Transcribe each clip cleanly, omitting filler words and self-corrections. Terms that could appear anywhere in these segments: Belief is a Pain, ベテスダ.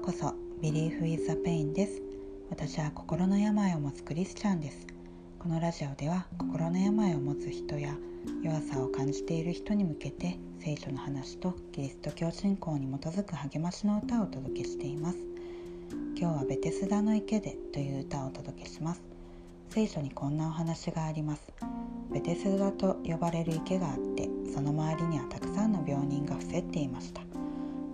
うこそ Belief is a Pain です。私は心の病を持つクリスチャンです。このラジオでは心の病を持つ人や弱さを感じている人に向けて聖書の話とキリスト教信仰に基づく励ましの歌をお届けしています。今日はベテスダの池でという歌をお届けします。聖書にこんなお話があります。ベテスダと呼ばれる池があって、その周りにはたくさんの病人が伏せっていました。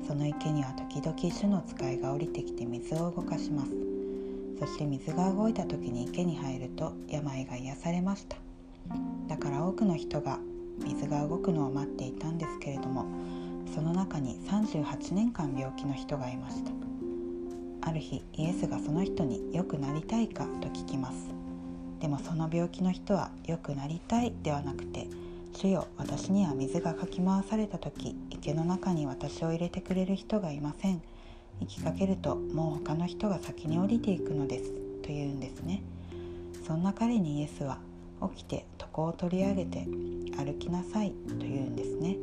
その池には時々主の使いが降りてきて水を動かします。そして水が動いた時に池に入ると病が癒されました。だから多くの人が水が動くのを待っていたんですけれども、その中に38年間病気の人がいました。ある日、イエスがその人に良くなりたいかと聞きます。でもその病気の人は良くなりたいではなくて、主よ、私には水がかき回された時、池の中に私を入れてくれる人がいません。行きかけるともう他の人が先に降りていくのです、というんですね。そんな彼にイエスは、起きて床を取り上げて歩きなさい、というんですね。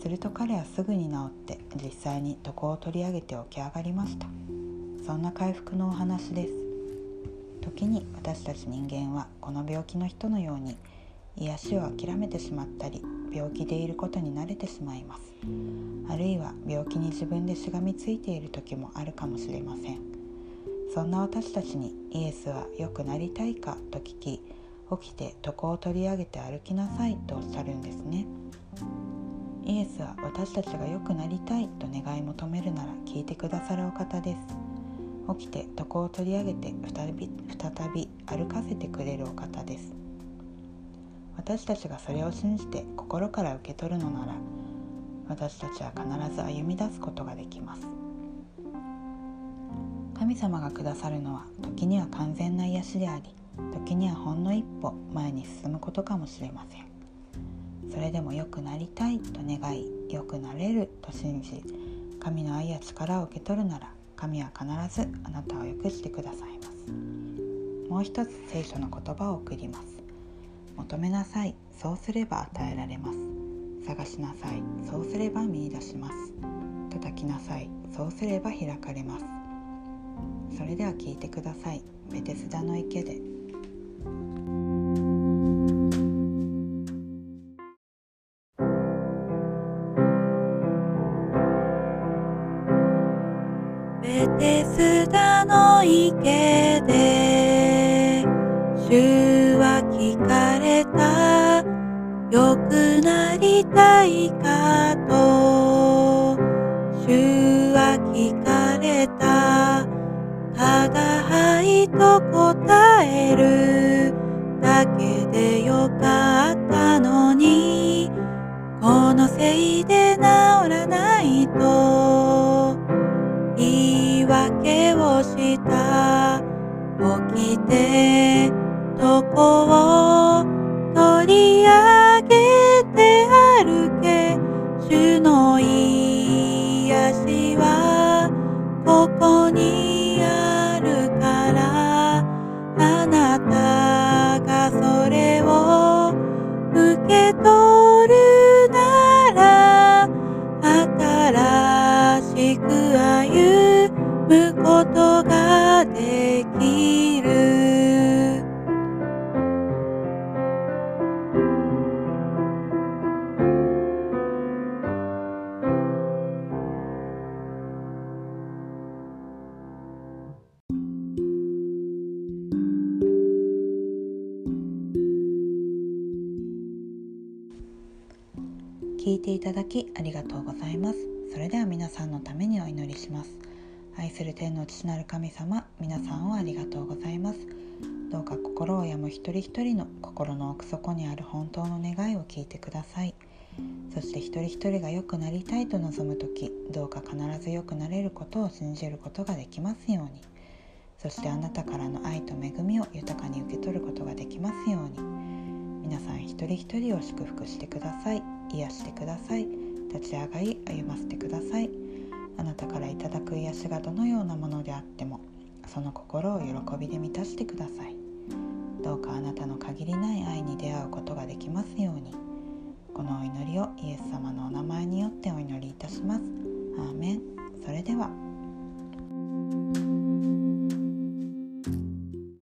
すると彼はすぐに治って、実際に床を取り上げて起き上がりました。そんな回復のお話です。時に私たち人間はこの病気の人のように癒しを諦めてしまったり、病気でいることに慣れてしまいます。あるいは病気に自分でしがみついている時もあるかもしれません。そんな私たちにイエスは良くなりたいかと聞き、起きて床を取り上げて歩きなさいとおっしゃるんですね。イエスは私たちが良くなりたいと願い求めるなら聞いてくださるお方です。起きて床を取り上げて再び歩かせてくれるお方です。私たちがそれを信じて心から受け取るのなら、私たちは必ず歩み出すことができます。神様がくださるのは、時には完全な癒しであり、時にはほんの一歩前に進むことかもしれません。それでも良くなりたいと願い、良くなれると信じ、神の愛や力を受け取るなら、神は必ずあなたを良くしてくださいます。もう一つ聖書の言葉を送ります。求めなさい、そうすれば与えられます。探しなさい、そうすれば見出します。叩きなさい、そうすれば開かれます。それでは聞いてください。ベテスダの池で。ベテスダの池で主は聞かれた。良くなりたいかと主は聞かれた。ただはいと答えるだけでよかったのに、このせいで治らないと言い訳をした。起きて床を取り上げて歩け。主の癒しはここにあるから、あなたがそれを受け取るなら、新しく歩むことができる。聞いていただきありがとうございます。それでは皆さんのためにお祈りします。愛する天の父なる神様、皆さんをありがとうございます。どうか心を病む一人一人の心の奥底にある本当の願いを聞いてください。そして一人一人が良くなりたいと望むとき、どうか必ず良くなれることを信じることができますように。そしてあなたからの愛と恵みを豊かに受け取ることができますように。皆さん一人一人を祝福してください。癒してください。立ち上がり歩ませてください。あなたからいただく癒しがどのようなものであっても、その心を喜びで満たしてください。どうかあなたの限りない